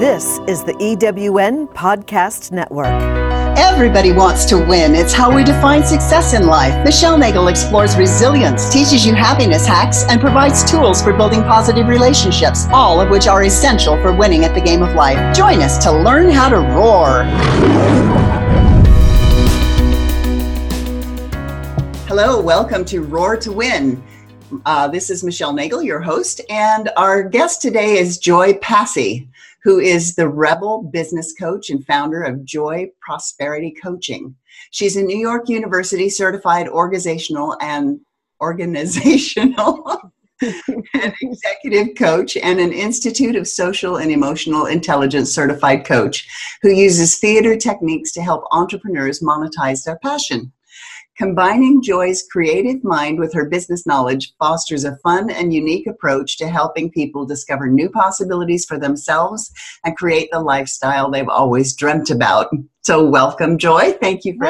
This is the EWN Podcast Network. Everybody wants to win. It's how we define success in life. Michelle Nagel explores resilience, teaches you happiness hacks, and provides tools for building positive relationships, all of which are essential for winning at the game of life. Join us to learn how to roar. Hello, welcome to Roar to Win. This is Michelle Nagel, your host, and our guest today is Joy Passi, who is the rebel business coach and founder of Joy Prosperity Coaching. She's a New York University certified organizational and executive coach and an Institute of Social and Emotional Intelligence certified coach who uses theater techniques to help entrepreneurs monetize their passion. Combining Joy's creative mind with her business knowledge fosters a fun and unique approach to helping people discover new possibilities for themselves and create the lifestyle they've always dreamt about. So welcome, Joy. Thank you for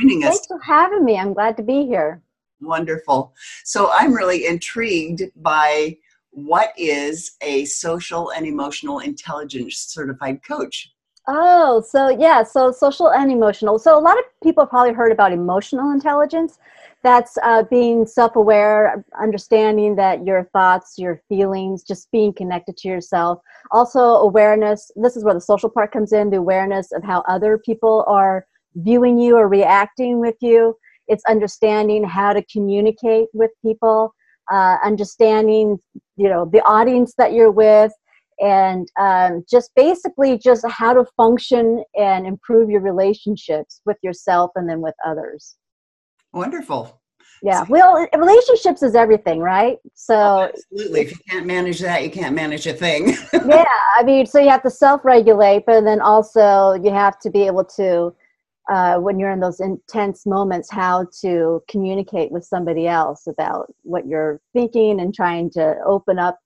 joining us. Thanks for having me. I'm glad to be here. Wonderful. So I'm really intrigued by what is a social and emotional intelligence certified coach. Oh, so social and emotional. So a lot of people probably heard about emotional intelligence. That's being self-aware, understanding that your thoughts, your feelings, just being connected to yourself. Also awareness. This is where the social part comes in, the awareness of how other people are viewing you or reacting with you. It's understanding how to communicate with people, understanding, the audience that you're with. And just basically just how to function and improve your relationships with yourself and then with others. Wonderful. Yeah. Well, relationships is everything, right? So absolutely. If you can't manage that, you can't manage a thing. Yeah. I mean, so you have to self-regulate, but then also you have to be able to, when you're in those intense moments, how to communicate with somebody else about what you're thinking and trying to open up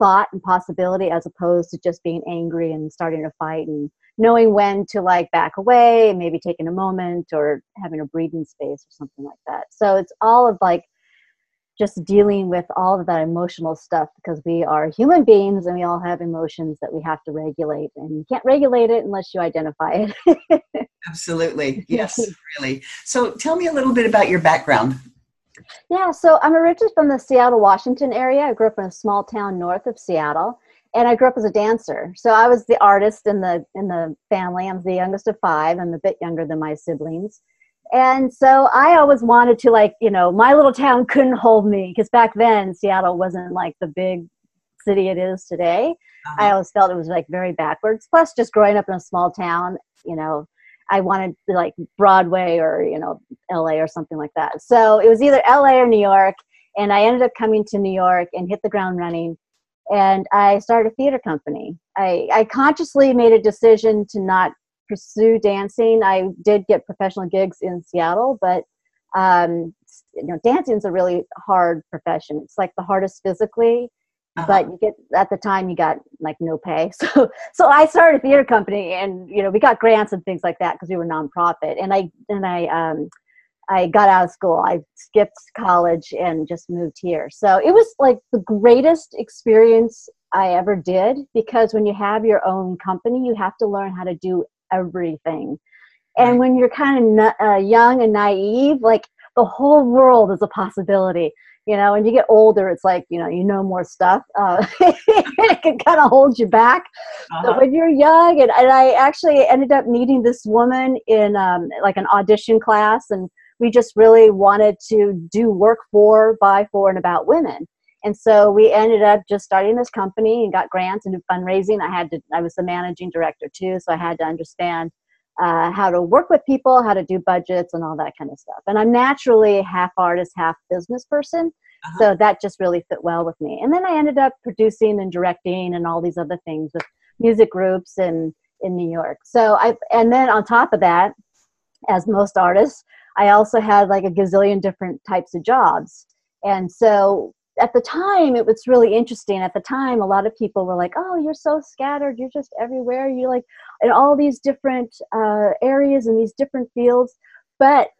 thought and possibility, as opposed to just being angry and starting a fight, and knowing when to back away and maybe taking a moment or having a breathing space or something like that. So it's all of just dealing with all of that emotional stuff, because we are human beings and we all have emotions that we have to regulate, and you can't regulate it unless you identify it. Absolutely. Yes, really. So tell me a little bit about your background. Yeah, so I'm originally from the Seattle, Washington area. I grew up in a small town north of Seattle, and I grew up as a dancer. So I was the artist in the family. I'm the youngest of five. I'm a bit younger than my siblings. And so I always wanted to, my little town couldn't hold me, because back then Seattle wasn't the big city it is today. Uh-huh. I always felt it was very backwards. Plus, just growing up in a small town, I wanted Broadway or, LA or something like that. So it was either LA or New York. And I ended up coming to New York and hit the ground running. And I started a theater company. I consciously made a decision to not pursue dancing. I did get professional gigs in Seattle, but dancing is a really hard profession. It's the hardest physically. Uh-huh. But at the time you got no pay. So I started a theater company, and, we got grants and things like that, 'cause we were nonprofit. And I got out of school. I skipped college and just moved here. So it was the greatest experience I ever did, because when you have your own company, you have to learn how to do everything. And when you're kind of young and naive, the whole world is a possibility. When you get older, it's more stuff. It can kind of hold you back. Uh-huh. But when you're young, and I actually ended up meeting this woman in an audition class, and we just really wanted to do work for, by, for, and about women. And so we ended up just starting this company and got grants and did fundraising. I was the managing director too, so I had to understand how to work with people, how to do budgets and all that kind of stuff. And I'm naturally half artist, half business person. Uh-huh. So that just really fit well with me. And then I ended up producing and directing and all these other things with music groups and in New York. So then on top of that, as most artists, I also had a gazillion different types of jobs. And so at the time, it was really interesting. At the time, a lot of people were oh, you're so scattered. You're just everywhere. You're in all these different areas and these different fields. But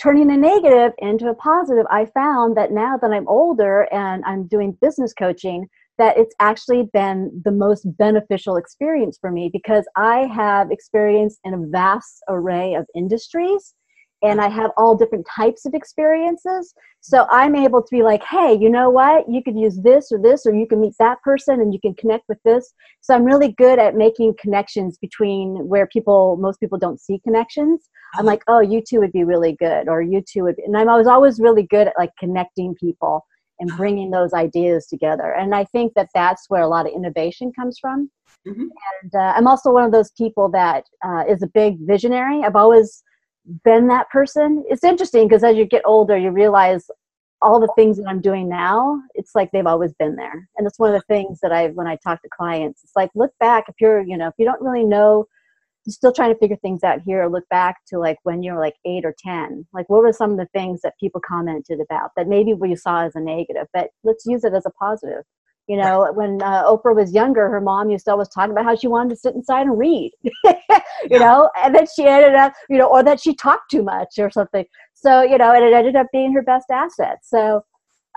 turning a negative into a positive, I found that now that I'm older and I'm doing business coaching, that it's actually been the most beneficial experience for me, because I have experience in a vast array of industries and I have all different types of experiences. So I'm able to be like, hey, you know what? You could use this or this, or you can meet that person and you can connect with this. So I'm really good at making connections between where people, most people don't see connections. I'm like, oh, you two would be really good, or you two would be. And I was always really good at like connecting people and bringing those ideas together. And I think that that's where a lot of innovation comes from. Mm-hmm. And I'm also one of those people that is a big visionary. I've always been that person. It's interesting because as you get older, you realize all the things that I'm doing now, it's like they've always been there. And it's one of the things that when I talk to clients, it's like, look back if you're, you know, if you don't really know, you're still trying to figure things out here, or look back to like when you're like 8 or 10, like what were some of the things that people commented about that maybe we saw as a negative, but let's use it as a positive. You know, right. When Oprah was younger, her mom used to always talk about how she wanted to sit inside and read, you know, and then she ended up, you know, or that she talked too much or something. So, you know, and it ended up being her best asset. So,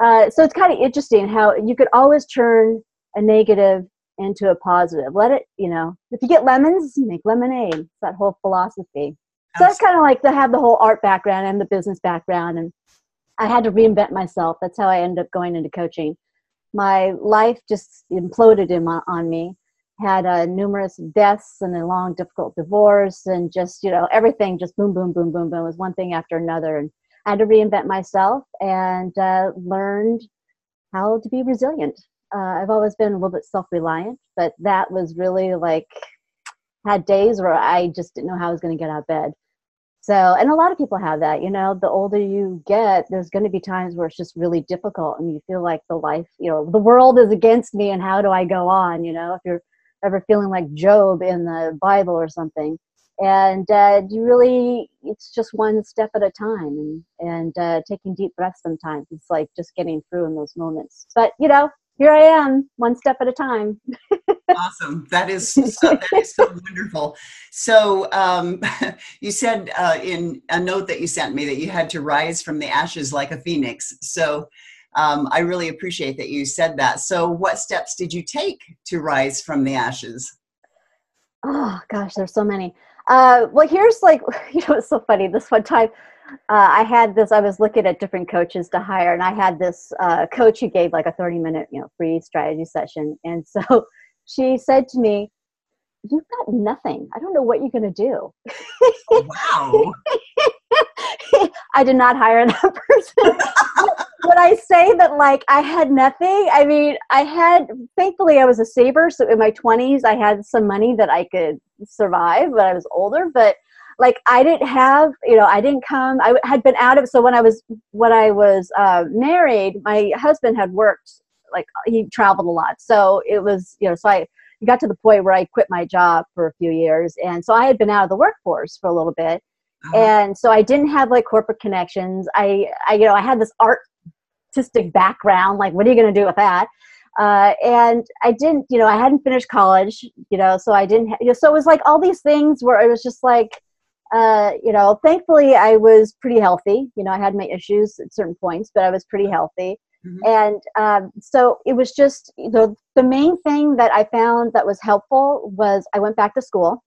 so it's kind of interesting how you could always turn a negative into a positive. Let it, you know, if you get lemons, make lemonade. It's that whole philosophy. So that's kind of like to have the whole art background and the business background. And I had to reinvent myself. That's how I ended up going into coaching. My life just imploded on me, had numerous deaths and a long, difficult divorce, and just, you know, everything just boom, boom, boom, boom, boom. It was one thing after another. And I had to reinvent myself and learned how to be resilient. I've always been a little bit self-reliant, but that was really like, had days where I just didn't know how I was going to get out of bed. So, and a lot of people have that, you know, the older you get, there's going to be times where it's just really difficult and you feel like the life, you know, the world is against me and how do I go on, you know, if you're ever feeling like Job in the Bible or something. And you really, it's just one step at a time and taking deep breaths sometimes. It's like just getting through in those moments. But, you know, here I am, one step at a time. Awesome. That is so wonderful. So you said in a note that you sent me that you had to rise from the ashes like a phoenix. So I really appreciate that you said that. So what steps did you take to rise from the ashes? Oh, gosh, there's so many. Well, here's like, you know, it's so funny. This one time I was looking at different coaches to hire, and I had this coach who gave like a 30-minute, you know, free strategy session. And so she said to me, "You've got nothing. I don't know what you're going to do." Wow. I did not hire that person. When I say that, like, I had nothing, I mean, thankfully I was a saver. So in my 20s, I had some money that I could survive when I was older, but like I didn't have, you know, I didn't come, I had been out of, so when I was married, my husband had worked. Like he traveled a lot. So it was, you know, so I got to the point where I quit my job for a few years. And so I had been out of the workforce for a little bit. Uh-huh. And so I didn't have like corporate connections. I you know, I had this artistic background. Like, what are you going to do with that? And I didn't, you know, I hadn't finished college, you know, so I didn't, you know, so it was like all these things where it was just like, you know, thankfully I was pretty healthy. You know, I had my issues at certain points, but I was pretty healthy. Mm-hmm. And so it was just, you know, the main thing that I found that was helpful was I went back to school.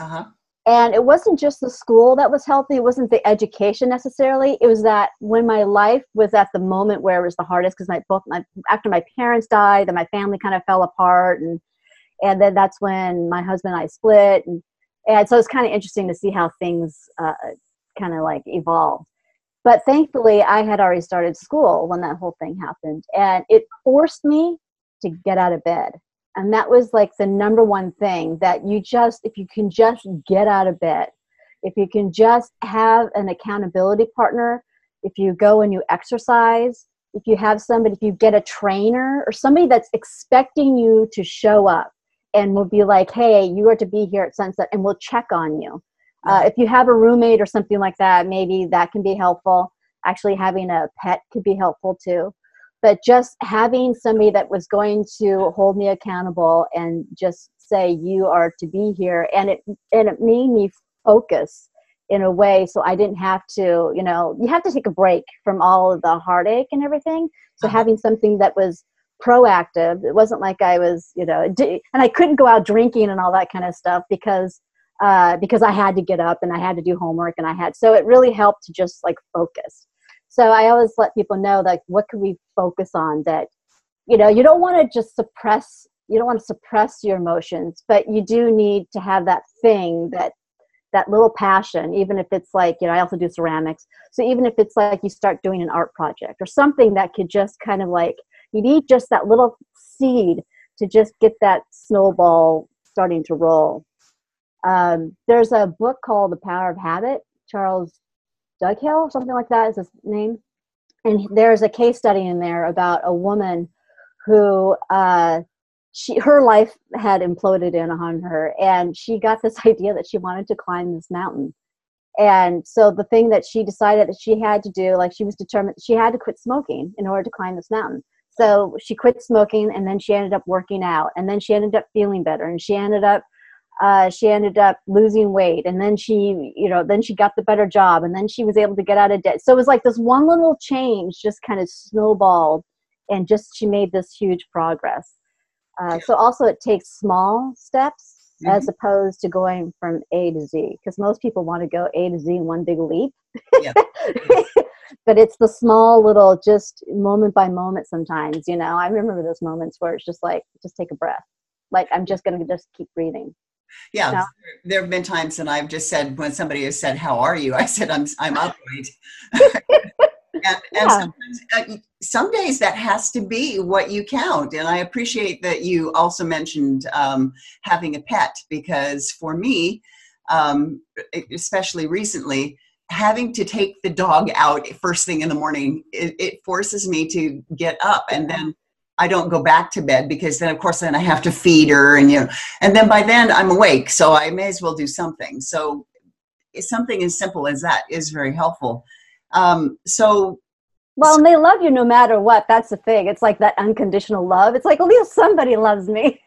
Uh-huh. And it wasn't just the school that was healthy. It wasn't the education necessarily. It was that when my life was at the moment where it was the hardest, because after my parents died, then my family kind of fell apart. And then that's when my husband and I split. And so it's kind of interesting to see how things kind of like evolved. But thankfully, I had already started school when that whole thing happened. And it forced me to get out of bed. And that was like the number one thing that you just, if you can just get out of bed, if you can just have an accountability partner, if you go and you exercise, if you have somebody, if you get a trainer or somebody that's expecting you to show up and will be like, hey, you are to be here at sunset and we'll check on you. If you have a roommate or something like that, maybe that can be helpful. Actually, having a pet could be helpful too. But just having somebody that was going to hold me accountable and just say, you are to be here. And it made me focus in a way so I didn't have to, you know, you have to take a break from all of the heartache and everything. So having something that was proactive. It wasn't like I was, you know, and I couldn't go out drinking and all that kind of stuff because I had to get up and I had to do homework and I had, so it really helped to just like focus. So I always let people know, like, what can we focus on that, you know, you don't want to just suppress, you don't want to suppress your emotions, but you do need to have that thing that little passion, even if it's like, you know, I also do ceramics. So even if it's like you start doing an art project or something that could just kind of like, you need just that little seed to just get that snowball starting to roll. There's a book called The Power of Habit, Charles Duhigg, something like that is his name. And there's a case study in there about a woman who, her life had imploded in on her, and she got this idea that she wanted to climb this mountain. And so the thing that she decided that she had to do, like she was determined, she had to quit smoking in order to climb this mountain. So she quit smoking, and then she ended up working out, and then she ended up feeling better, and she ended up losing weight, and then she, you know, then she got the better job, and then she was able to get out of debt. So it was like this one little change just kind of snowballed, and just she made this huge progress. So also it takes small steps as opposed to going from A to Z, because most people want to go A to Z in one big leap. But it's the small little, just moment by moment sometimes, you know. I remember those moments where it's just like, just take a breath. Like, I'm just going to just keep breathing. Yeah. You know? There have been times that I've just said, when somebody has said, how are you? I said, I'm upright. And sometimes, some days that has to be what you count. And I appreciate that you also mentioned having a pet, because for me, especially recently, having to take the dog out first thing in the morning, it forces me to get up, and then I don't go back to bed, because then, of course, then I have to feed her, and you know, and then by then I'm awake, so I may as well do something. So something as simple as that is very helpful. Well, and they love you no matter what. That's the thing. It's like that unconditional love. It's like, at least somebody loves me.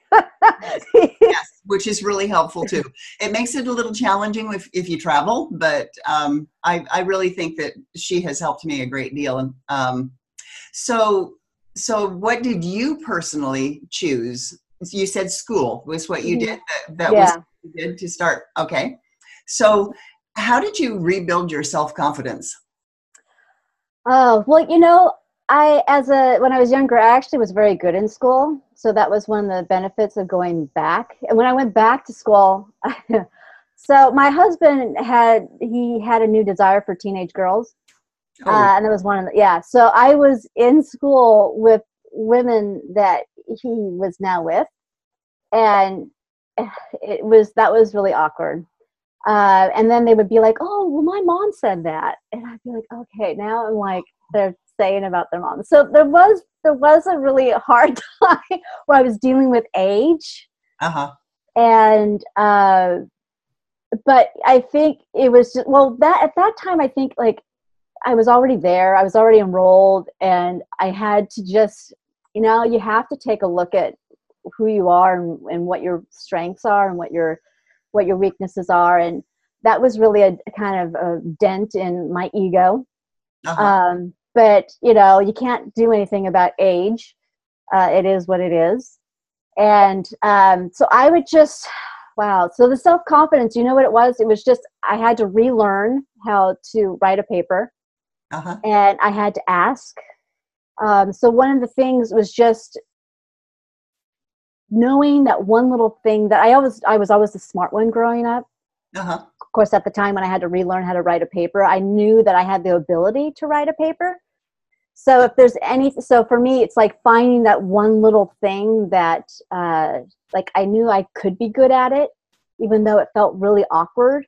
Yes, which is really helpful too. It makes it a little challenging if you travel, but I really think that she has helped me a great deal. And so what did you personally choose? You said school was what you did. That was what you did to start. Okay. So how did you rebuild your self-confidence? Oh, well, you know, when I was younger, I actually was very good in school. So that was one of the benefits of going back. And when I went back to school, so my husband had a new desire for teenage girls. Oh. And that was one of the, So I was in school with women that he was now with. And that was really awkward. And then they would be like, oh, well, my mom said that. And I'd be like, okay, now I'm like, they're saying about their mom. So there was a really hard time where I was dealing with age. Uh-huh. And, but I think it was just, at that time, I think like I was already there. I was already enrolled, and I had to just, you know, you have to take a look at who you are and what your strengths are and what your weaknesses are. And that was really a kind of a dent in my ego. Uh-huh. But you know, you can't do anything about age. It is what it is. And so I would just, So the self-confidence, you know what it was? It was just, I had to relearn how to write a paper. Uh-huh. And I had to ask. So one of the things was just knowing that one little thing that I was always the smart one growing up. Uh-huh. Of course, at the time when I had to relearn how to write a paper, I knew that I had the ability to write a paper. So if there's any, so for me, it's like finding that one little thing that like I knew I could be good at it, even though it felt really awkward.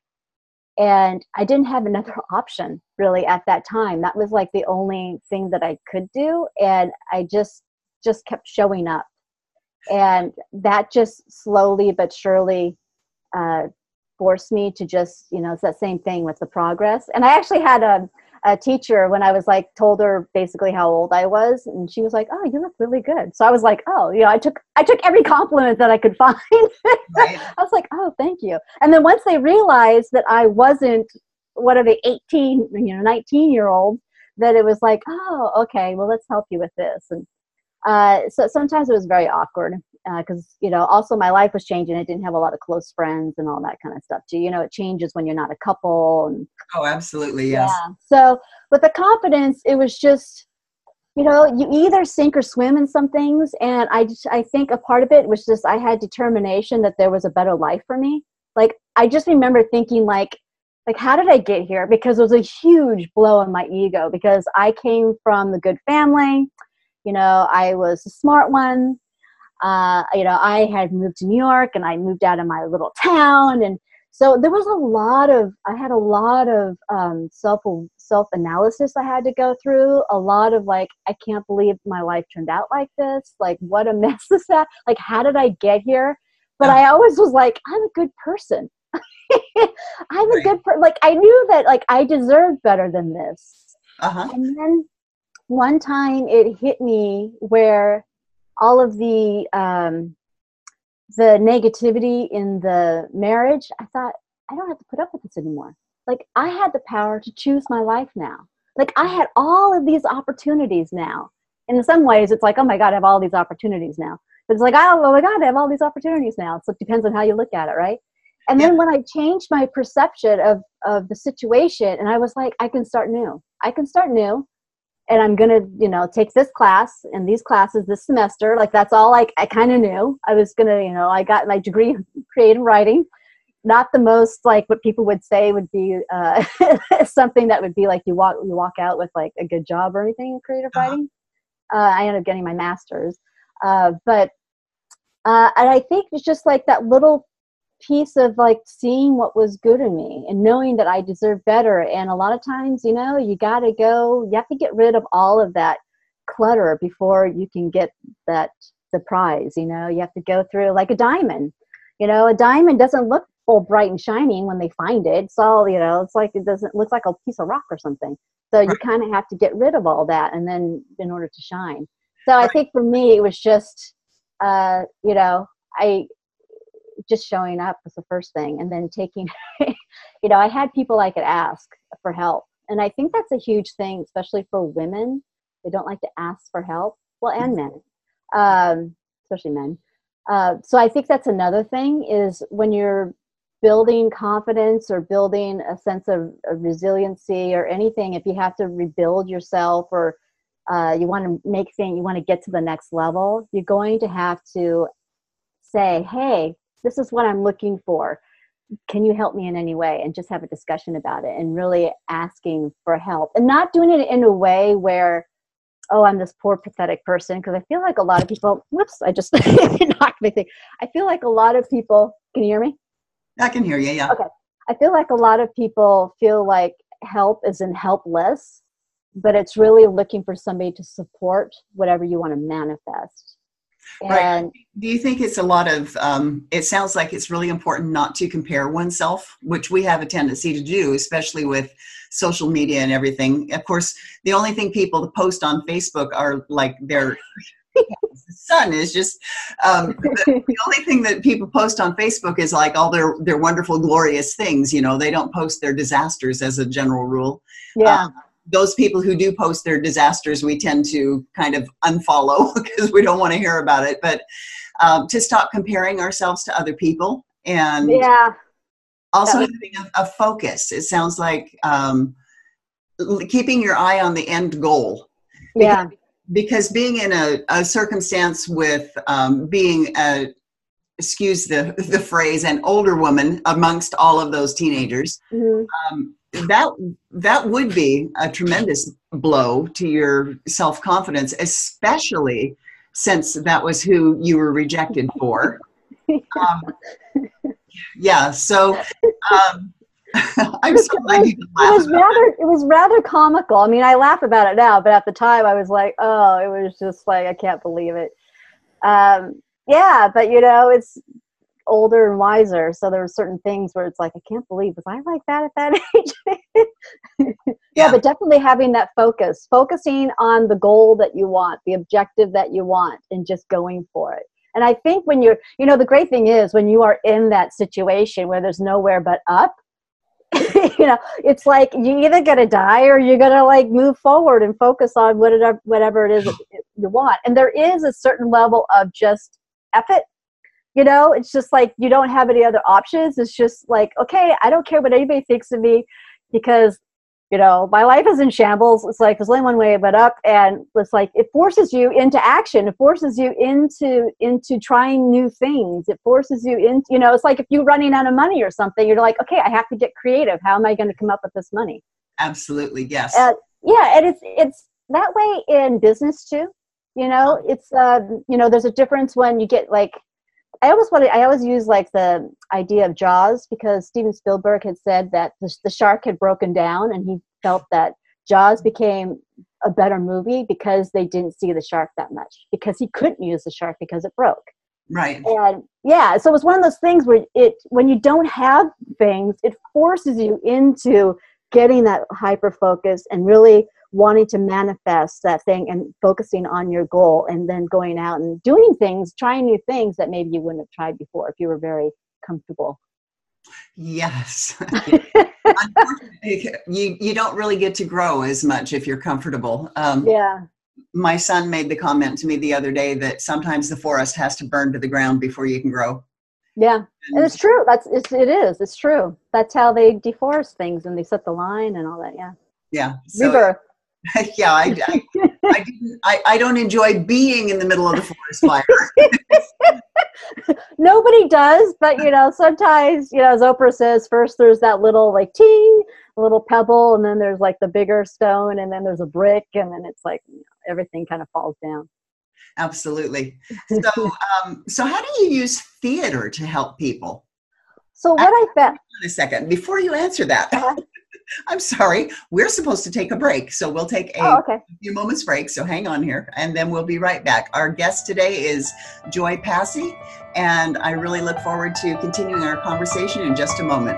And I didn't have another option really at that time. That was like the only thing that I could do. And I just kept showing up. And that just slowly but surely forced me to just, you know, it's that same thing with the progress. And I actually had a teacher when I was like, told her basically how old I was. And she was like, oh, you look really good. So I was like, oh, you know, I took every compliment that I could find. Right. I was like, oh, thank you. And then once they realized that I wasn't, what are they, 18, you know, 19-year-old, that it was like, oh, okay, well, let's help you with this. And So sometimes it was very awkward because, also my life was changing. I didn't have a lot of close friends and all that kind of stuff too. It changes when you're not a couple. And, oh, absolutely. Yes. Yeah. So with the confidence, it was just, you either sink or swim in some things. And I think a part of it was just, I had determination that there was a better life for me. Like, I just remember thinking like, how did I get here? Because it was a huge blow on my ego because I came from the good family. I was a smart one. I had moved to New York and I moved out of my little town. And so there was I had a lot of self-analysis I had to go through, a lot of I can't believe my life turned out like this. Like, what a mess is that? Like, how did I get here? But I always was like, I'm a good person. I'm a good person. Like, I knew that I deserved better than this. Uh-huh. And then one time it hit me where all of the negativity in the marriage, I thought, I don't have to put up with this anymore. Like, I had the power to choose my life now. Like, I had all of these opportunities now. And in some ways it's like, oh my God, I have all these opportunities now. But it's like, oh my God, I have all these opportunities now. So it depends on how you look at it, right? And then when I changed my perception of the situation, and I was like, I can start new. I can start new. And I'm going to, take this class and these classes this semester. Like, that's all I kind of knew. I was going to, I got my degree in creative writing. Not the most what people would say would be something that would be you walk out with a good job or anything in creative writing. I ended up getting my master's. And I think it's just that little piece of seeing what was good in me and knowing that I deserve better. And a lot of times, you have to get rid of all of that clutter before you can get the prize. You have to go through like a diamond. A diamond doesn't look full bright and shining when they find it. It's all, it's like, it doesn't look like a piece of rock or something. So you kind of have to get rid of all that. And then in order to shine. So I think for me, it was just, just showing up was the first thing, and then taking I had people I could ask for help, and I think that's a huge thing, especially for women. They don't like to ask for help, and men, especially men, so I think that's another thing, is when you're building confidence or building a sense of resiliency or anything, if you have to rebuild yourself or you want to get to the next level, you're going to have to say, hey, this is what I'm looking for. Can you help me in any way? And just have a discussion about it and really asking for help and not doing it in a way where, oh, I'm this poor, pathetic person. Cause I feel like a lot of people, knocked my thing. I feel like a lot of people, can you hear me? I can hear you. Yeah. Okay. I feel like a lot of people feel like help is in helpless, but it's really looking for somebody to support whatever you want to manifest. Right. Do you think it's a lot of, it sounds like it's really important not to compare oneself, which we have a tendency to do, especially with social media and everything. Of course, the only thing people post on Facebook are their son is just, the only thing that people post on Facebook is all their wonderful, glorious things. They don't post their disasters as a general rule. Yeah. Those people who do post their disasters, we tend to kind of unfollow because we don't want to hear about it, but to stop comparing ourselves to other people and also having a focus. It sounds like keeping your eye on the end goal. Yeah. Because being in a circumstance with being excuse the phrase, an older woman amongst all of those teenagers, that would be a tremendous blow to your self-confidence, especially since that was who you were rejected for. So I'm so glad you could laugh. It was rather comical. I mean, I laugh about it now, but at the time I was like, oh, it was just I can't believe it. But it's older and wiser, so there were certain things where it's I can't believe was I like that at that age. But definitely having that focusing on the goal that you want, the objective that you want, and just going for it. And I think when you're the great thing is when you are in that situation where there's nowhere but up You know, it's like you either got to die or you're going to like move forward and focus on whatever it is you want. And there is a certain level of just effort. You know, it's just like you don't have any other options. It's just like, okay, I don't care what anybody thinks of me because, you know, my life is in shambles. It's like there's only one way but up. And it's like it forces you into action. It forces you into trying new things. It forces you into, you know, it's like if you're running out of money or something, you're like, okay, I have to get creative. How am I going to come up with this money? Absolutely, yes. Yeah, and it's that way in business too. You know, it's, you know, there's a difference when you get like, I always use like the idea of Jaws because Steven Spielberg had said that the shark had broken down and he felt that Jaws became a better movie because they didn't see the shark that much because he couldn't use the shark because it broke. Right. And yeah, so it was one of those things where when you don't have things, it forces you into getting that hyper focus and really wanting to manifest that thing and focusing on your goal and then going out and doing things, trying new things that maybe you wouldn't have tried before if you were very comfortable. Yes. Unfortunately, you don't really get to grow as much if you're comfortable. Yeah. My son made the comment to me the other day that sometimes the forest has to burn to the ground before you can grow. Yeah. And it's true. It's true. That's how they deforest things and they set the line and all that. Yeah. Yeah. So, rebirth. Yeah, I don't enjoy being in the middle of the forest fire. Nobody does, but you know, sometimes, you know, as Oprah says, first there's that little like ting, a little pebble, and then there's like the bigger stone, and then there's a brick, and then it's like, you know, everything kind of falls down. Absolutely. So, so how do you use theater to help people? So what I found. Wait a second, before you answer that. I'm sorry, we're supposed to take a break. So we'll take a few moments break. So hang on here and then we'll be right back. Our guest today is Joy Passy, and I really look forward to continuing our conversation in just a moment.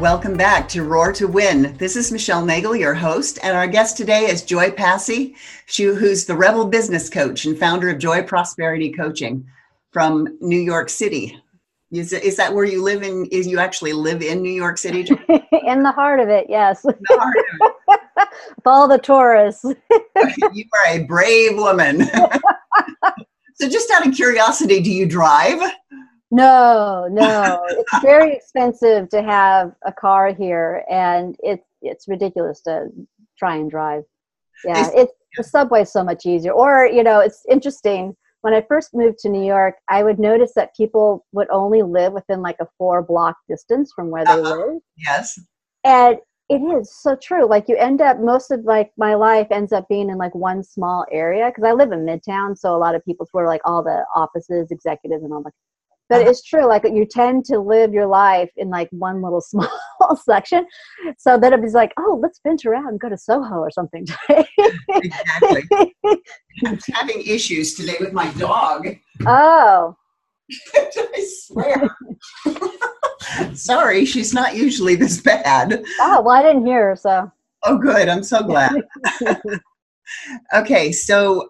Welcome back to Roar to Win. This is Michelle Nagel, your host, and our guest today is Joy Passy, who's the Rebel Business Coach and founder of Joy Prosperity Coaching from New York City. Is that where you live in? Is you actually live in New York City? In the heart of it, yes. In the heart of it. With all the tourists. You are a brave woman. So just out of curiosity, do you drive? No, it's very expensive to have a car here, and it's ridiculous to try and drive. Yeah, it's the subway's so much easier. Or, you know, it's interesting. When I first moved to New York, I would notice that people would only live within like a 4-block distance from where they live. Yes, and it is so true. Like you end up, most of like my life ends up being in like one small area because I live in Midtown, so a lot of people where like all the offices, executives, and all that. But it's true, like you tend to live your life in like one little small section. So then it was like, oh, let's venture around and go to Soho or something today. Exactly. I'm having issues today with my dog. Oh. I swear. Sorry, she's not usually this bad. Oh, well, I didn't hear her, so. Oh, good. I'm so glad. Okay, so,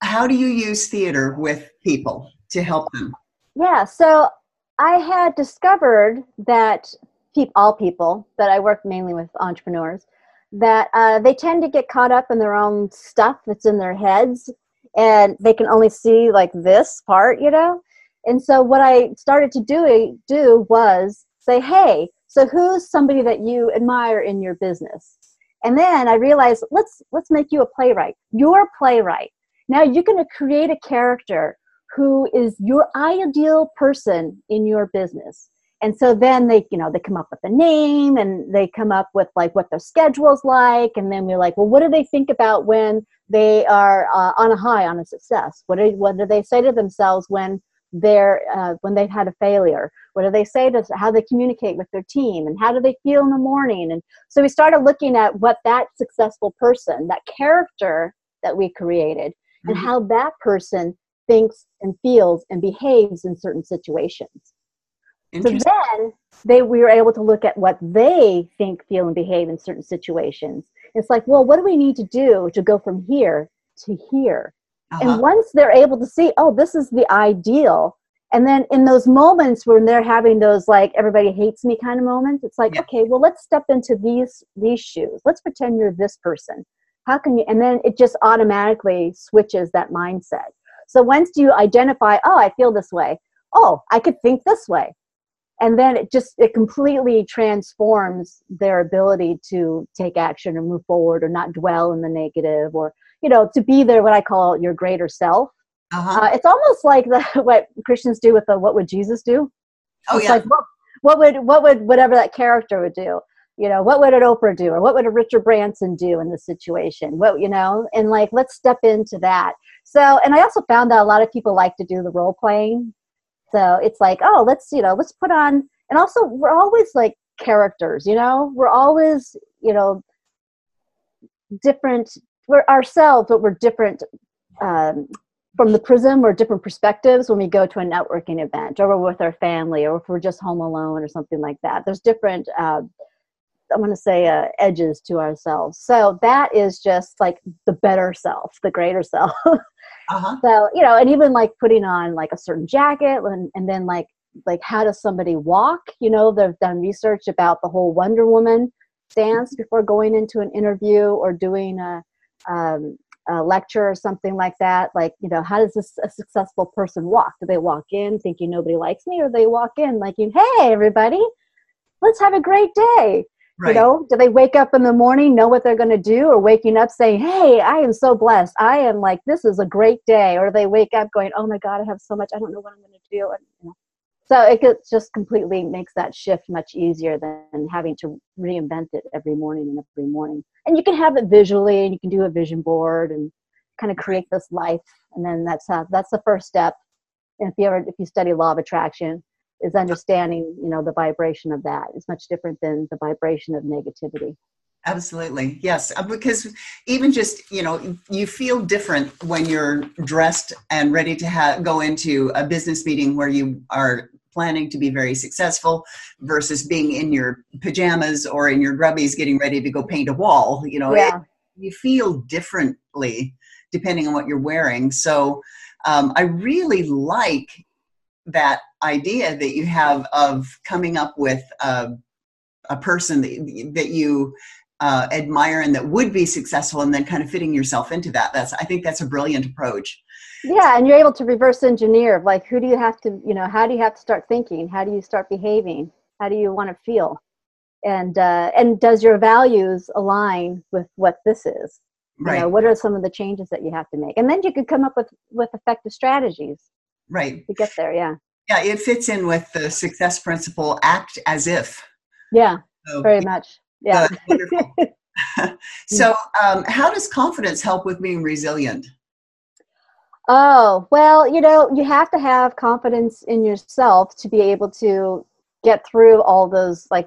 how do you use theater with people to help them? Yeah, so I had discovered that all people, that I work mainly with entrepreneurs, that they tend to get caught up in their own stuff that's in their heads, and they can only see like this part, you know? And so what I started to do was say, hey, so who's somebody that you admire in your business? And then I realized, let's make you a playwright. You're a playwright. Now you're going to create a character who is your ideal person in your business. And so then they, you know, they come up with a name and they come up with like what their schedule's like. And then we're like, well, what do they think about when they are on a high, on a success? What do they say to themselves when they've had a failure? What do they say to how they communicate with their team, and how do they feel in the morning? And so we started looking at what that successful person, that character that we created, and how that person thinks and feels and behaves in certain situations. So then we were able to look at what they think, feel, and behave in certain situations. It's like, well, what do we need to do to go from here to here? And once they're able to see, oh, this is the ideal. And then in those moments when they're having those like everybody hates me kind of moments, it's like, okay, well, let's step into these shoes. Let's pretend you're this person. How can you? And then it just automatically switches that mindset. So once you identify, oh, I feel this way. Oh, I could think this way. And then it completely transforms their ability to take action or move forward or not dwell in the negative, or, you know, to be there, what I call your greater self. It's almost like what Christians do with the "What would Jesus do?" Oh, it's like, what would whatever that character would do? You know, what would an Oprah do, or what would a Richard Branson do in this situation? What, you know, and like, let's step into that. So, and I also found that a lot of people like to do the role playing. So it's like, oh, let's put on, and also we're always like characters, you know, we're always, you know, different, we're ourselves, but we're different from the prism or different perspectives when we go to a networking event, or we're with our family, or if we're just home alone or something like that. There's different, edges to ourselves. So that is just like the better self, the greater self. So, you know, and even like putting on like a certain jacket and then like how does somebody walk? You know, they've done research about the whole Wonder Woman stance before going into an interview or doing a lecture or something like that. Like, you know, how does a successful person walk? Do they walk in thinking nobody likes me, or they walk in like, hey, everybody, let's have a great day? Right. You know, do they wake up in the morning, know what they're going to do, or waking up saying, hey, I am so blessed. I am like, this is a great day. Or they wake up going, oh my God, I have so much. I don't know what I'm going to do. And so it just completely makes that shift much easier than having to reinvent it every morning. And you can have it visually, and you can do a vision board and kind of create this life. And then that's the first step. And if you study law of attraction, is understanding, you know, the vibration of that is much different than the vibration of negativity. Absolutely. Yes. Because even just, you know, you feel different when you're dressed and ready to go into a business meeting where you are planning to be very successful versus being in your pajamas or in your grubbies getting ready to go paint a wall. You know, you feel differently depending on what you're wearing. So I really like that idea that you have of coming up with a person that you admire and that would be successful, and then kind of fitting yourself into that. I think that's a brilliant approach. Yeah. And you're able to reverse engineer, like, who do you have to, you know, how do you have to start thinking? How do you start behaving? How do you want to feel? And does your values align with what this is? Right. You know, what are some of the changes that you have to make? And then you could come up with effective strategies. Right. To get there, yeah. Yeah, it fits in with the success principle, act as if. Yeah, so, very much. Yeah. Wonderful. So how does confidence help with being resilient? Oh, well, you know, you have to have confidence in yourself to be able to get through all those, I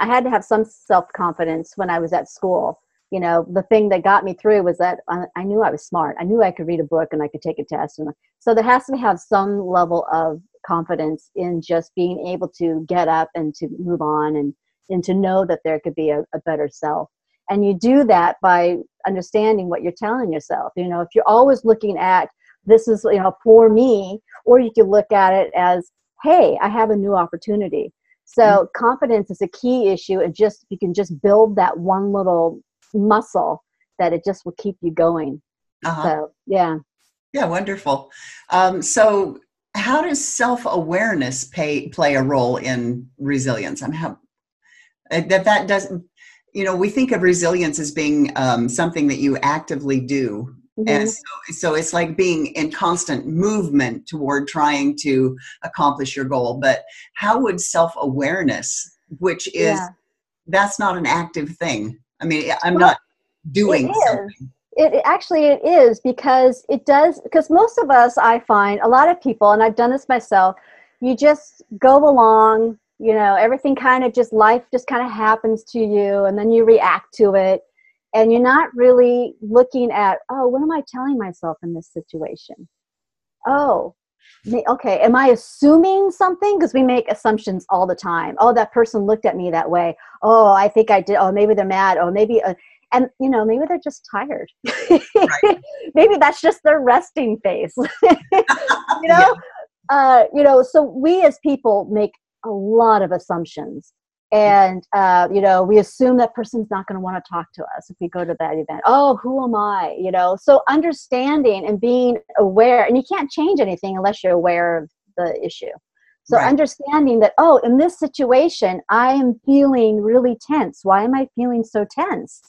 had to have some self-confidence when I was at school. You know, the thing that got me through was that I knew I was smart. I knew I could read a book and I could take a test. And so there has to have some level of confidence in just being able to get up and to move on and to know that there could be a better self. And you do that by understanding what you're telling yourself. You know, if you're always looking at this is, you know, for me, or you could look at it as, hey, I have a new opportunity. So confidence is a key issue. And just, you can just build that one little muscle that it just will keep you going. So yeah wonderful. So how does self-awareness play a role in resilience? That doesn't, you know, we think of resilience as being something that you actively do. Mm-hmm. And so it's like being in constant movement toward trying to accomplish your goal. But how would self-awareness, which is, that's not an active thing. I mean, I'm not doing something. It actually is because it does, because most of us, I find, a lot of people, and I've done this myself, you just go along, you know, everything kind of just, life just kind of happens to you, and then you react to it. And you're not really looking at, oh, what am I telling myself in this situation? Oh, okay, am I assuming something? Because we make assumptions all the time. Oh, that person looked at me that way. Oh, I think I did. Oh, maybe they're mad. Oh, maybe, and you know, maybe they're just tired. Right. Maybe that's just their resting face. You know, so we as people make a lot of assumptions. And, you know, we assume that person's not going to want to talk to us if we go to that event. Oh, who am I? You know, so understanding and being aware, and you can't change anything unless you're aware of the issue. So understanding that, oh, in this situation, I am feeling really tense. Why am I feeling so tense?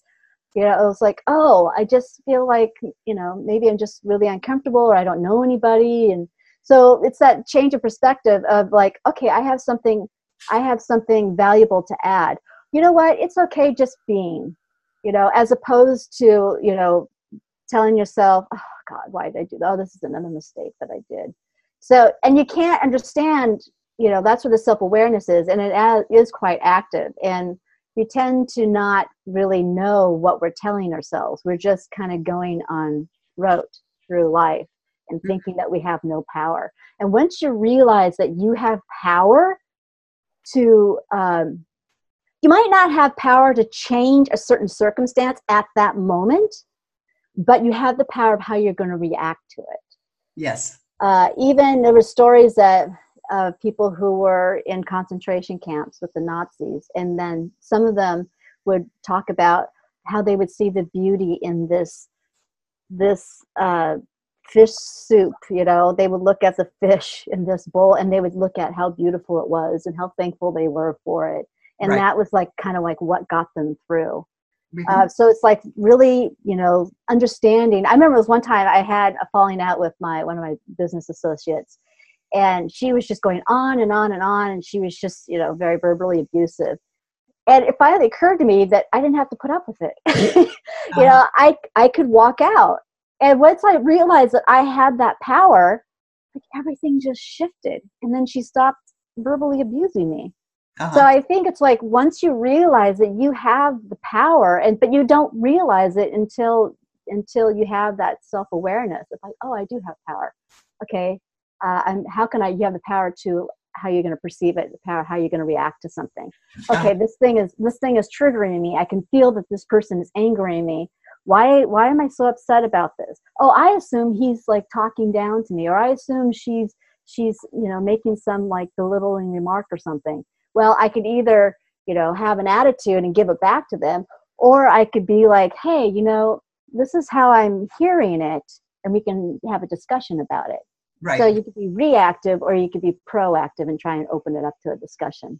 You know, it was like, oh, I just feel like, you know, maybe I'm just really uncomfortable, or I don't know anybody. And so it's that change of perspective of like, okay, I have something valuable to add. You know what? It's okay just being, you know, as opposed to, you know, telling yourself, oh, God, why did I do that? Oh, this is another mistake that I did. So, and you can't understand, you know, that's where the self-awareness is. And it is quite active. And we tend to not really know what we're telling ourselves. We're just kind of going on rote through life and thinking that we have no power. And once you realize that you have power, you might not have power to change a certain circumstance at that moment, but you have the power of how you're going to react to it. Yes. Even there were stories that people who were in concentration camps with the Nazis, and then some of them would talk about how they would see the beauty in this fish soup. You know, they would look at the fish in this bowl and they would look at how beautiful it was and how thankful they were for it. And that was like kind of like what got them through. So it's like really, you know, understanding. I remember it was one time I had a falling out with one of my business associates, and she was just going on and on and on. And she was just, you know, very verbally abusive. And it finally occurred to me that I didn't have to put up with it. You know, I could walk out. And once I realized that I had that power, like everything just shifted. And then she stopped verbally abusing me. So I think it's like once you realize that you have the power, but you don't realize it until you have that self-awareness. It's like, oh, I do have power. Okay, you have the power to how you're going to perceive it, the power how you're going to react to something. Okay, this thing is triggering me. I can feel that this person is angering me. Why am I so upset about this? Oh, I assume he's like talking down to me, or I assume she's, you know, making some like belittling remark or something. Well, I could either, you know, have an attitude and give it back to them, or I could be like, hey, you know, this is how I'm hearing it, and we can have a discussion about it. Right. So you could be reactive or you could be proactive and try and open it up to a discussion.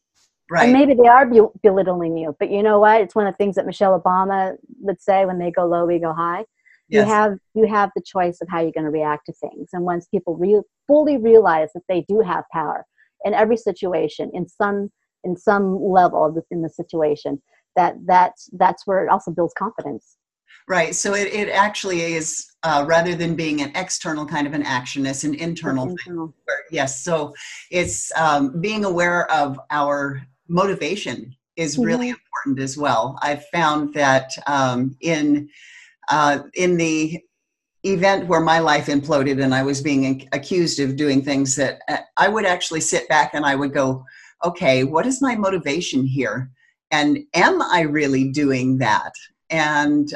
Right. And maybe they are belittling you, but you know what? It's one of the things that Michelle Obama would say: when they go low, we go high. Yes. You have the choice of how you're going to react to things. And once people fully realize that they do have power in every situation, in some level in the situation, that's where it also builds confidence. Right. So it actually is, rather than being an external kind of an action, it's an internal thing. Yes. So it's being aware of our motivation is really important as well. I've found that in the event where my life imploded and I was being accused of doing things that I would actually sit back and I would go, okay, what is my motivation here? And am I really doing that? And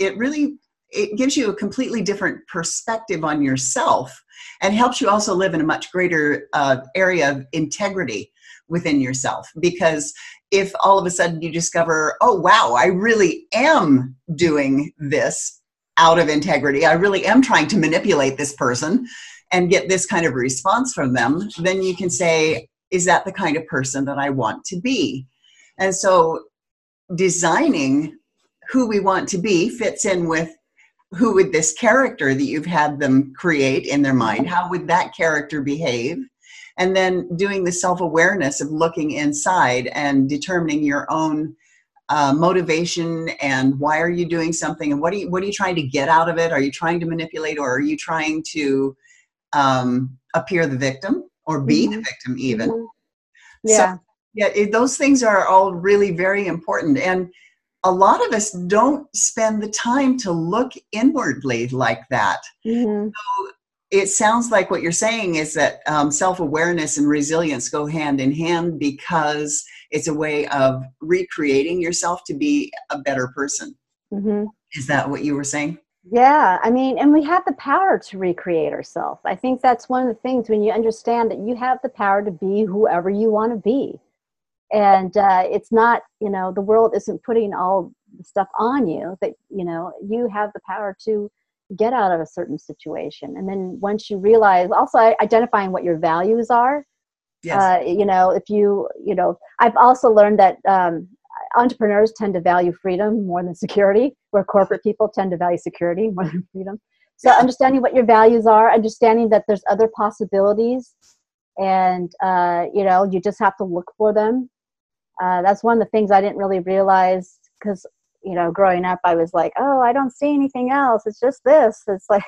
it gives you a completely different perspective on yourself, and helps you also live in a much greater area of integrity within yourself. Because if all of a sudden you discover, oh, wow, I really am doing this out of integrity, I really am trying to manipulate this person and get this kind of response from them, then you can say, is that the kind of person that I want to be? And so designing who we want to be fits in with who would this character that you've had them create in their mind, how would that character behave? And then doing the self-awareness of looking inside and determining your own motivation and why are you doing something and what are you trying to get out of it? Are you trying to manipulate, or are you trying to appear the victim or be the victim even? Yeah. So, those things are all really very important. And a lot of us don't spend the time to look inwardly like that. So it sounds like what you're saying is that self-awareness and resilience go hand in hand, because it's a way of recreating yourself to be a better person. Is that what you were saying? Yeah. I mean, and we have the power to recreate ourselves. I think that's one of the things, when you understand that you have the power to be whoever you want to be. And it's not, you know, the world isn't putting all the stuff on you, that, you know, you have the power to get out of a certain situation. And then once you realize, also identifying what your values are, you know, if you, you know, I've also learned that entrepreneurs tend to value freedom more than security, where corporate people tend to value security more than freedom. So understanding what your values are, understanding that there's other possibilities, and, you know, you just have to look for them. That's one of the things I didn't really realize, because, you know, growing up, I was like, oh, I don't see anything else. It's just this. It's like,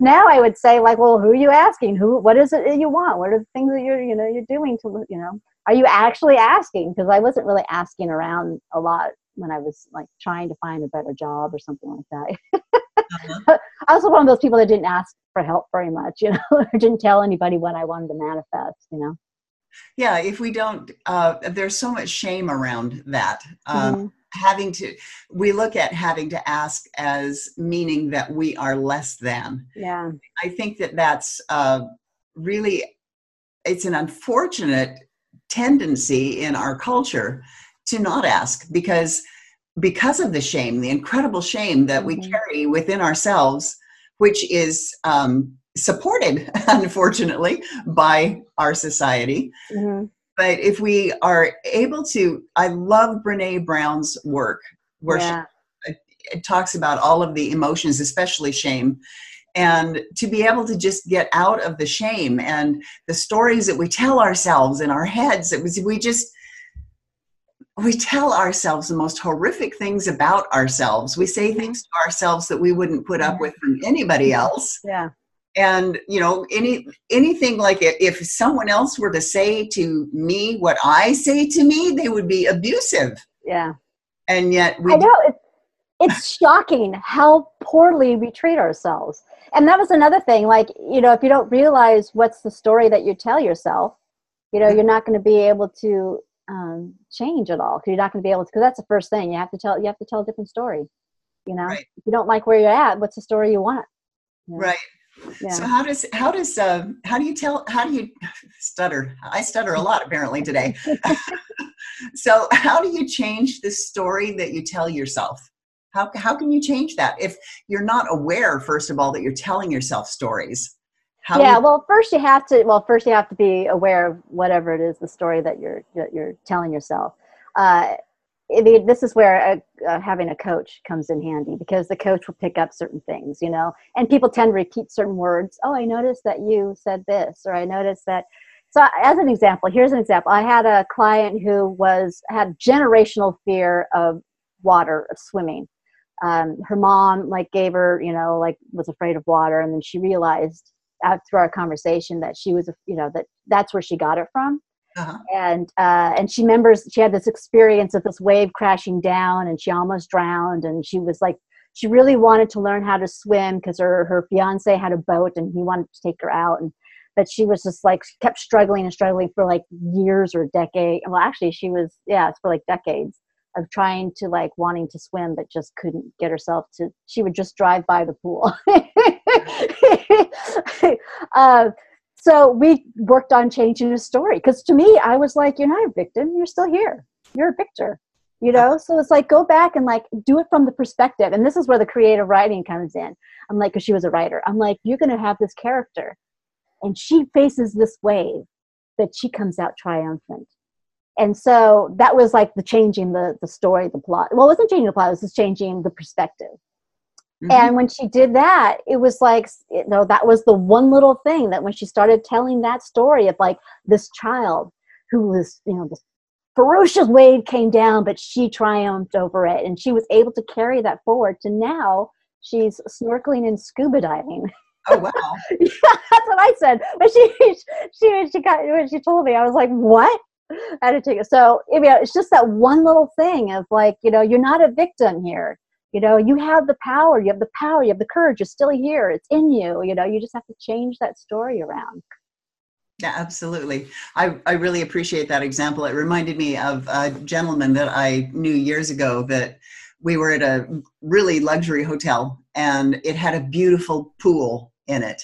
now I would say, like, well, who are you asking? What is it that you want? What are the things that you're, you know, you're doing to, you know, are you actually asking? Because I wasn't really asking around a lot when I was like trying to find a better job or something like that. I was one of those people that didn't ask for help very much, you know, or didn't tell anybody what I wanted to manifest, you know? Yeah. If we don't, there's so much shame around that. We look at having to ask as meaning that we are less than. Yeah. I think that that's really, it's an unfortunate tendency in our culture to not ask, because of the shame, the incredible shame that we carry within ourselves, which is supported, unfortunately, by our society. But if we are able to, I love Brene Brown's work, where she talks about all of the emotions, especially shame. And to be able to just get out of the shame and the stories that we tell ourselves in our heads, we tell ourselves the most horrific things about ourselves. We say things to ourselves that we wouldn't put up with from anybody else. And, you know, anything like it, if someone else were to say to me what I say to me, they would be abusive. And yet I know, it's shocking how poorly we treat ourselves. And that was another thing, like, you know, if you don't realize what's the story that you tell yourself, you know, you're not going to be able to change at all. Cause you're not going to be able to, cause that's the first thing you have to tell a different story. You know, if you don't like where you're at, what's the story you want? You know? So how do you stutter? I stutter a lot apparently today. So how do you change the story that you tell yourself? How can you change that if you're not aware, first of all, that you're telling yourself stories? First you have to be aware of whatever it is, the story that you're telling yourself. This is where having a coach comes in handy, because the coach will pick up certain things, you know, and people tend to repeat certain words. Oh, I noticed that you said this, or I noticed that. So as an example, here's an example. I had a client who had generational fear of water, of swimming. Her mom gave her, you know, was afraid of water. And then she realized through our conversation that she was, you know, that's where she got it from. And she had this experience of this wave crashing down, and she almost drowned. And she was like, she really wanted to learn how to swim, because her fiance had a boat and he wanted to take her out. But she was just kept struggling for years or decades. Well, actually she was, it's for decades of trying to wanting to swim, but just couldn't get herself to, she would just drive by the pool. So we worked on changing the story, because to me, I was like, you're not a victim. You're still here. You're a victor, you know? So it's go back and do it from the perspective. And this is where the creative writing comes in. I'm like, 'cause she was a writer. I'm like, you're going to have this character, and she faces this wave, but she comes out triumphant. And so that was the changing the story, the plot. Well, it wasn't changing the plot. It was just changing the perspective. Mm-hmm. And when she did that, it was like, you know, that was the one little thing that when she started telling that story of like this child who was, you know, this ferocious wave came down, but she triumphed over it. And she was able to carry that forward to now she's snorkeling and scuba diving. Oh, wow. Yeah, that's what I said. But when she told me, I was like, what? I had to take it. So, you know, it's just that one little thing of like, you know, you're not a victim here. You know, you have the power, you have the power, you have the courage, you're still here, it's in you, you know, you just have to change that story around. Yeah, absolutely. I really appreciate that example. It reminded me of a gentleman that I knew years ago that we were at a really luxury hotel and it had a beautiful pool in it.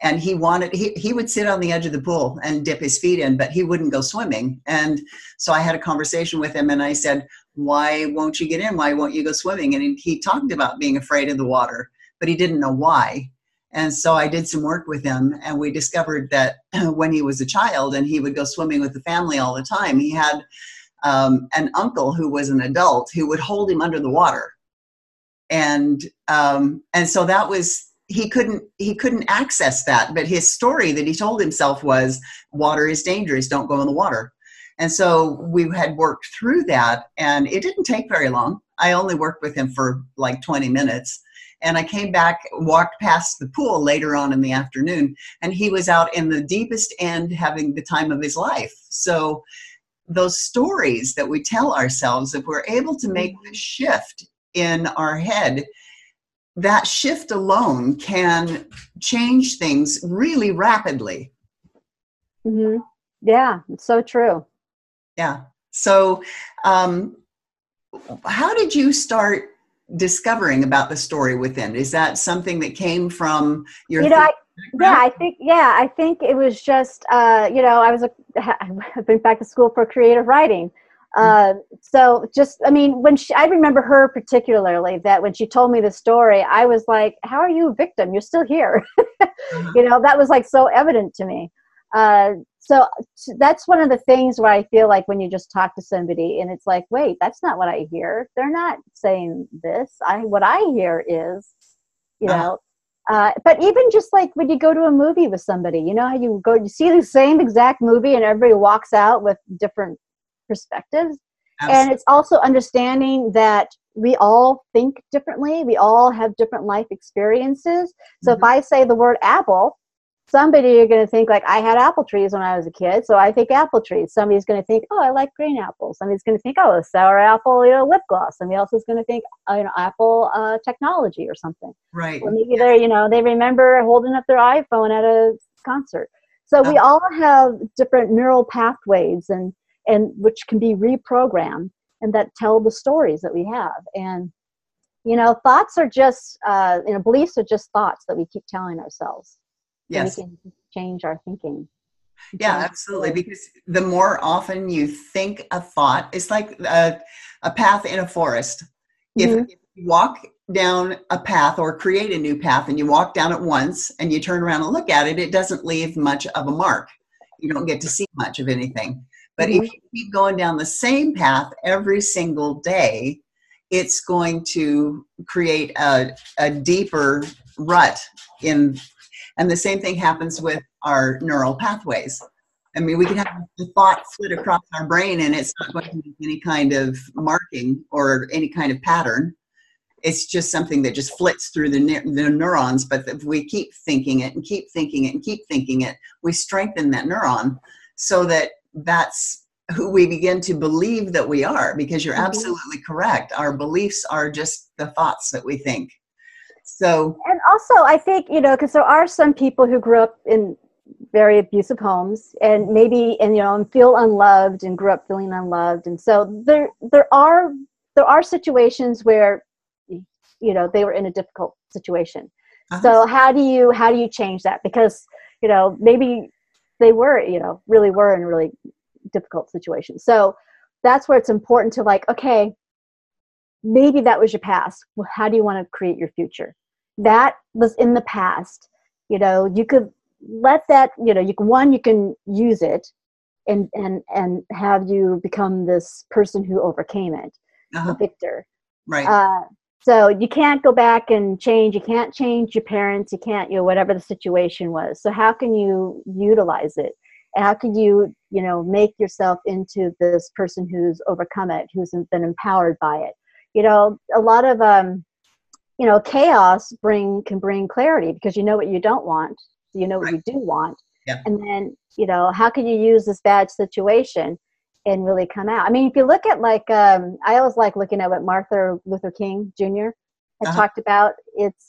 And he would sit on the edge of the pool and dip his feet in, but he wouldn't go swimming. And so I had a conversation with him and I said, why won't you get in? Why won't you go swimming? And he talked about being afraid of the water, but he didn't know why. And so I did some work with him and we discovered that when he was a child and he would go swimming with the family all the time, he had an uncle who was an adult who would hold him under the water. And so that was, he couldn't access that, but his story that he told himself was water is dangerous, don't go in the water. And so we had worked through that and it didn't take very long. I only worked with him for like 20 minutes and I came back, walked past the pool later on in the afternoon and he was out in the deepest end having the time of his life. So those stories that we tell ourselves, if we're able to make the shift in our head, that shift alone can change things really rapidly. Mm-hmm. Yeah, it's so true. Yeah. So how did you start discovering about the story within? Is that something that came from your... I think it was just, you know, I've been back to school for creative writing. So just, I mean, I remember her particularly that when she told me the story, I was like, how are you a victim? You're still here. You know, that was like so evident to me. So that's one of the things where I feel like when you just talk to somebody and it's like, wait, that's not what I hear. They're not saying this. What I hear is, you know, but even just like when you go to a movie with somebody, you know, how you go, you see the same exact movie and everybody walks out with different perspectives. Absolutely. And it's also understanding that we all think differently. We all have different life experiences. So if I say the word apple, somebody are going to think like I had apple trees when I was a kid. So I think apple trees. Somebody's going to think, oh, I like green apples. Somebody's going to think, oh, a sour apple, you know, lip gloss. Somebody else is going to think, oh, you know, apple technology or something. Right. Well, maybe they're, you know, they remember holding up their iPhone at a concert. So we all have different neural pathways and which can be reprogrammed and that tell the stories that we have. And, you know, thoughts are just, you know, beliefs are just thoughts that we keep telling ourselves. Yes. So we can change our thinking. Yeah, absolutely. Because the more often you think a thought, it's like a path in a forest. Mm-hmm. If you walk down a path or create a new path and you walk down it once and you turn around and look at it, it doesn't leave much of a mark. You don't get to see much of anything. But if you keep going down the same path every single day, it's going to create a deeper rut in. And the same thing happens with our neural pathways. I mean, we can have the thought flit across our brain and it's not going to make any kind of marking or any kind of pattern. It's just something that just flits through the neurons. But if we keep thinking it and keep thinking it and keep thinking it, we strengthen that neuron so that that's who we begin to believe that we are, because you're absolutely correct. Our beliefs are just the thoughts that we think. So, and also I think, you know, because there are some people who grew up in very abusive homes and maybe, and you know, and feel unloved and grew up feeling unloved. And so there are situations where, you know, they were in a difficult situation. Uh-huh. So how do you change that? Because, you know, maybe they were, you know, really were in a really difficult situation. So that's where it's important to like, okay, maybe that was your past. Well, how do you want to create your future? That was in the past. You know, you could let that, you know, you can use it and have you become this person who overcame it, a victor. Right. So you can't go back and change. You can't change your parents. You can't, whatever the situation was. So how can you utilize it? How can you, make yourself into this person who's overcome it, who's been empowered by it? A lot of, chaos can bring clarity, because you know what you don't want. So you know what you do want. Yeah. And then, how can you use this bad situation and really come out? I mean, if you look at I always like looking at what Martha Luther King Jr. had talked about. It's,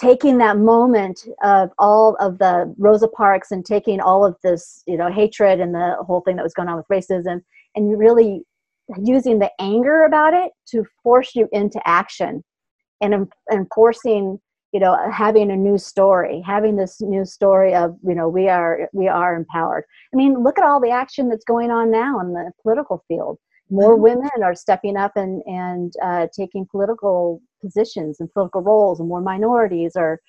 taking that moment of all of the Rosa Parks and taking all of this, hatred and the whole thing that was going on with racism, and really using the anger about it to force you into action, and forcing, having a new story, having this new story of, we are empowered. I mean, look at all the action that's going on now in the political field. More women are stepping up and taking political positions and political roles, and more minorities are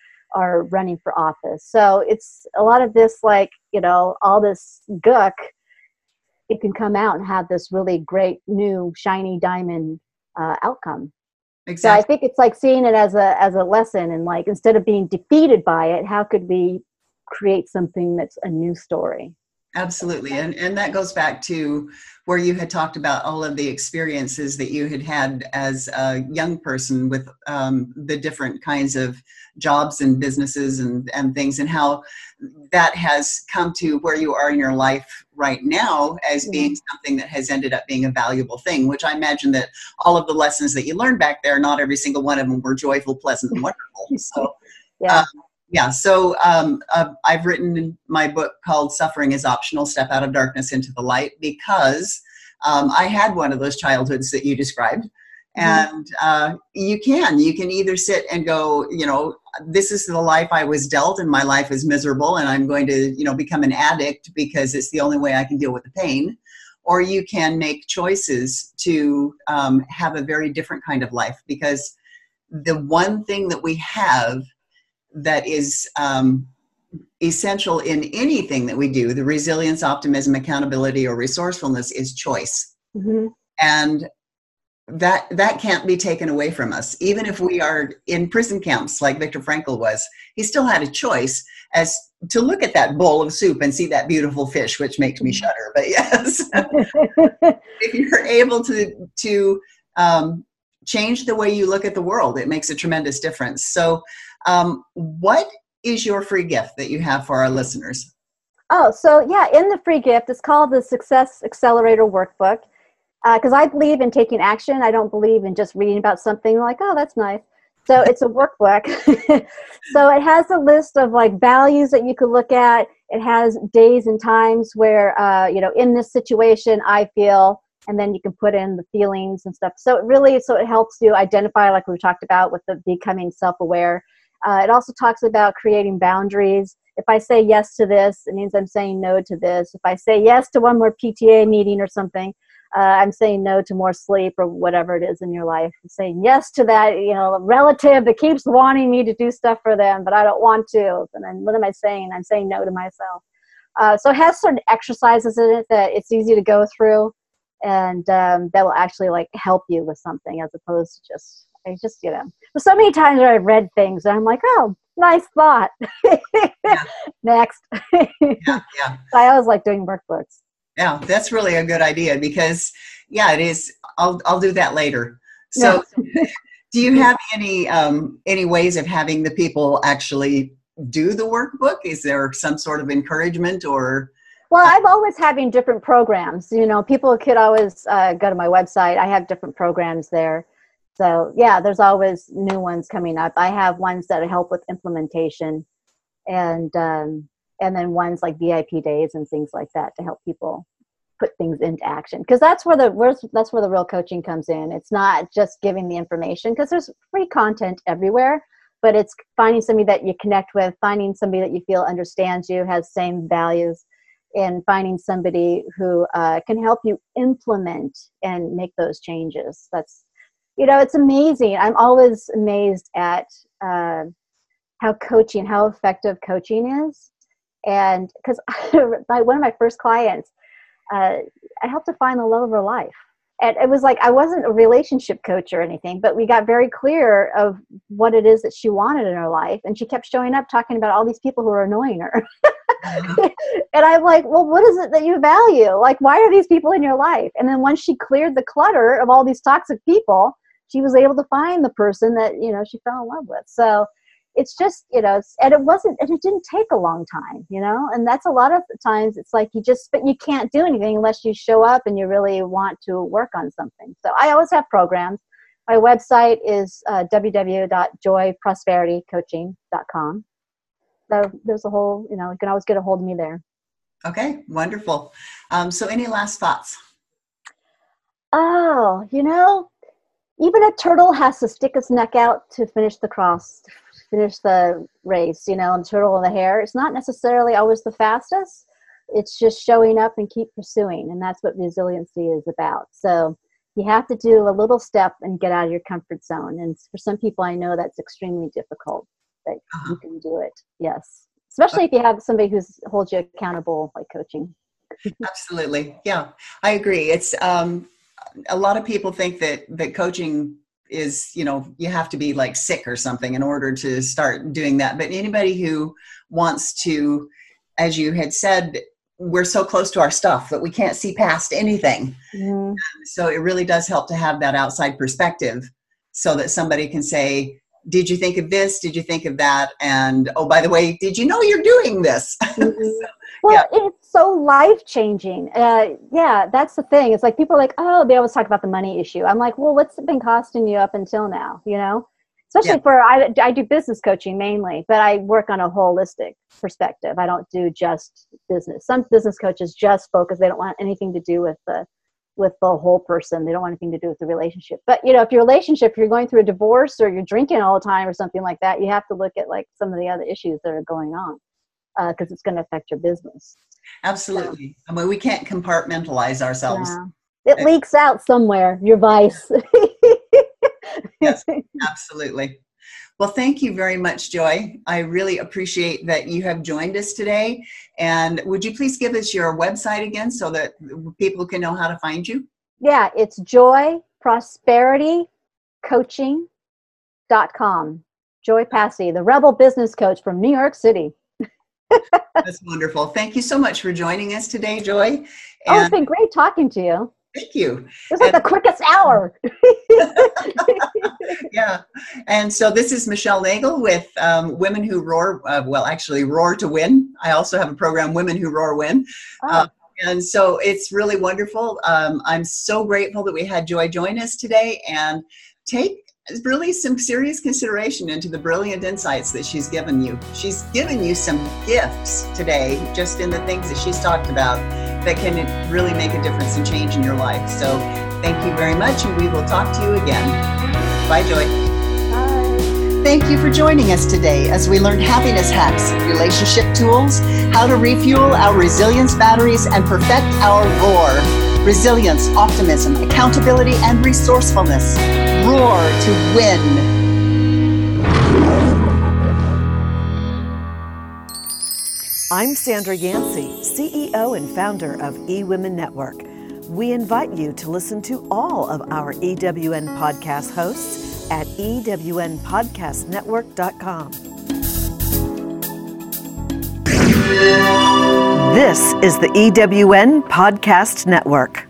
running for office. So it's a lot of this, all this gook, it can come out and have this really great new shiny diamond outcome. Exactly. So I think it's like seeing it as a lesson, and instead of being defeated by it, how could we create something that's a new story? Absolutely. And that goes back to where you had talked about all of the experiences that you had had as a young person with the different kinds of jobs and businesses and things, and how that has come to where you are in your life right now as being something that has ended up being a valuable thing, which I imagine that all of the lessons that you learned back there, not every single one of them were joyful, pleasant, and wonderful. So, yeah. So I've written my book called Suffering is Optional, Step Out of Darkness into the Light, because I had one of those childhoods that you described. And you can either sit and go, this is the life I was dealt, and my life is miserable, and I'm going to, become an addict because it's the only way I can deal with the pain. Or you can make choices to have a very different kind of life, because the one thing that we have that is essential in anything that we do, the resilience, optimism, accountability, or resourcefulness, is choice. Mm-hmm. And that can't be taken away from us. Even if we are in prison camps like Viktor Frankl was, he still had a choice as to look at that bowl of soup and see that beautiful fish, which makes me shudder, but yes. If you're able to change the way you look at the world, it makes a tremendous difference. So what is your free gift that you have for our listeners? Oh, so yeah, in the free gift, it's called the Success Accelerator Workbook, because I believe in taking action. I don't believe in just reading about something like, oh, that's nice. So it's a workbook. So it has a list of values that you could look at. It has days and times where, in this situation, I feel, and then you can put in the feelings and stuff. So it really, it helps you identify, like we talked about, with the becoming self-aware. It also talks about creating boundaries. If I say yes to this, it means I'm saying no to this. If I say yes to one more PTA meeting or something, I'm saying no to more sleep or whatever it is in your life. I'm saying yes to that, relative that keeps wanting me to do stuff for them, but I don't want to. And then what am I saying? I'm saying no to myself. So it has certain exercises in it that it's easy to go through, and that will actually help you with something, as opposed to just so many times I've read things and I'm like, oh, nice thought. Next. Yeah. So I always like doing workbooks. Yeah, that's really a good idea, because it is. I'll do that later. So do you have any ways of having the people actually do the workbook? Is there some sort of encouragement or? Well, I'm always having different programs. People could always go to my website. I have different programs there. So yeah, there's always new ones coming up. I have ones that help with implementation, and then ones like VIP days and things like that to help people put things into action. Because that's where the real coaching comes in. It's not just giving the information, because there's free content everywhere, but it's finding somebody that you connect with, finding somebody that you feel understands you, has same values, and finding somebody who can help you implement and make those changes. That's, it's amazing. I'm always amazed at how effective coaching is. And because one of my first clients, I helped her find the love of her life. And it was like, I wasn't a relationship coach or anything, but we got very clear of what it is that she wanted in her life. And she kept showing up talking about all these people who are annoying her. And I'm like, well, what is it that you value? Like, why are these people in your life? And then once she cleared the clutter of all these toxic people, she was able to find the person that, you know, she fell in love with. So it's just, you know, and it wasn't, and it didn't take a long time, you know, and that's a lot of the times it's like, but you can't do anything unless you show up and you really want to work on something. So I always have programs. My website is www.joyprosperitycoaching.com. So there's a whole, you know, you can always get a hold of me there. Okay. Wonderful. So any last thoughts? Oh, you know, even a turtle has to stick its neck out to finish the race, you know, and turtle and the hare. It's not necessarily always the fastest. It's just showing up and keep pursuing. And that's what resiliency is about. So you have to do a little step and get out of your comfort zone. And for some people, I know that's extremely difficult, but you can do it. Yes. Especially if you have somebody who's holds you accountable, like coaching. Absolutely. Yeah, I agree. It's, a lot of people think that coaching is, you know, you have to be like sick or something in order to start doing that. But anybody who wants to, as you had said, we're so close to our stuff that we can't see past anything. Mm. So it really does help to have that outside perspective so that somebody can say, did you think of this? Did you think of that? And, oh, by the way, did you know you're doing this? Mm-hmm. It's so life-changing. Yeah, that's the thing. It's like people are like, oh, they always talk about the money issue. I'm like, well, what's it been costing you up until now, you know? Especially I do business coaching mainly, but I work on a holistic perspective. I don't do just business. Some business coaches just focus. They don't want anything to do with the whole person. They don't want anything to do with the relationship. But, you know, if your relationship, if you're going through a divorce or you're drinking all the time or something like that, you have to look at like some of the other issues that are going on because it's going to affect your business. Absolutely. So, I mean, we can't compartmentalize ourselves. Yeah. It leaks out somewhere, your vice. Yes, absolutely. Well, thank you very much, Joy. I really appreciate that you have joined us today. And would you please give us your website again so that people can know how to find you? Yeah, it's joyprosperitycoaching.com. Joy Passy, the rebel business coach from New York City. That's wonderful. Thank you so much for joining us today, Joy. It's been great talking to you. Thank you. This is the quickest hour. Yeah. And so this is Michelle Nagel with Women Who Roar. Roar to Win. I also have a program, Women Who Roar Win. And so it's really wonderful. I'm so grateful that we had Joy join us today and take really some serious consideration into the brilliant insights that she's given you. She's given you some gifts today, just in the things that she's talked about that can really make a difference and change in your life. So thank you very much, and we will talk to you again. Bye, Joy. Bye. Thank you for joining us today as we learned happiness hacks, relationship tools, how to refuel our resilience batteries, and perfect our roar. Resilience, optimism, accountability, and resourcefulness. Roar to win. I'm Sandra Yancey, CEO and founder of eWomen Network. We invite you to listen to all of our EWN podcast hosts at ewnpodcastnetwork.com. This is the EWN Podcast Network.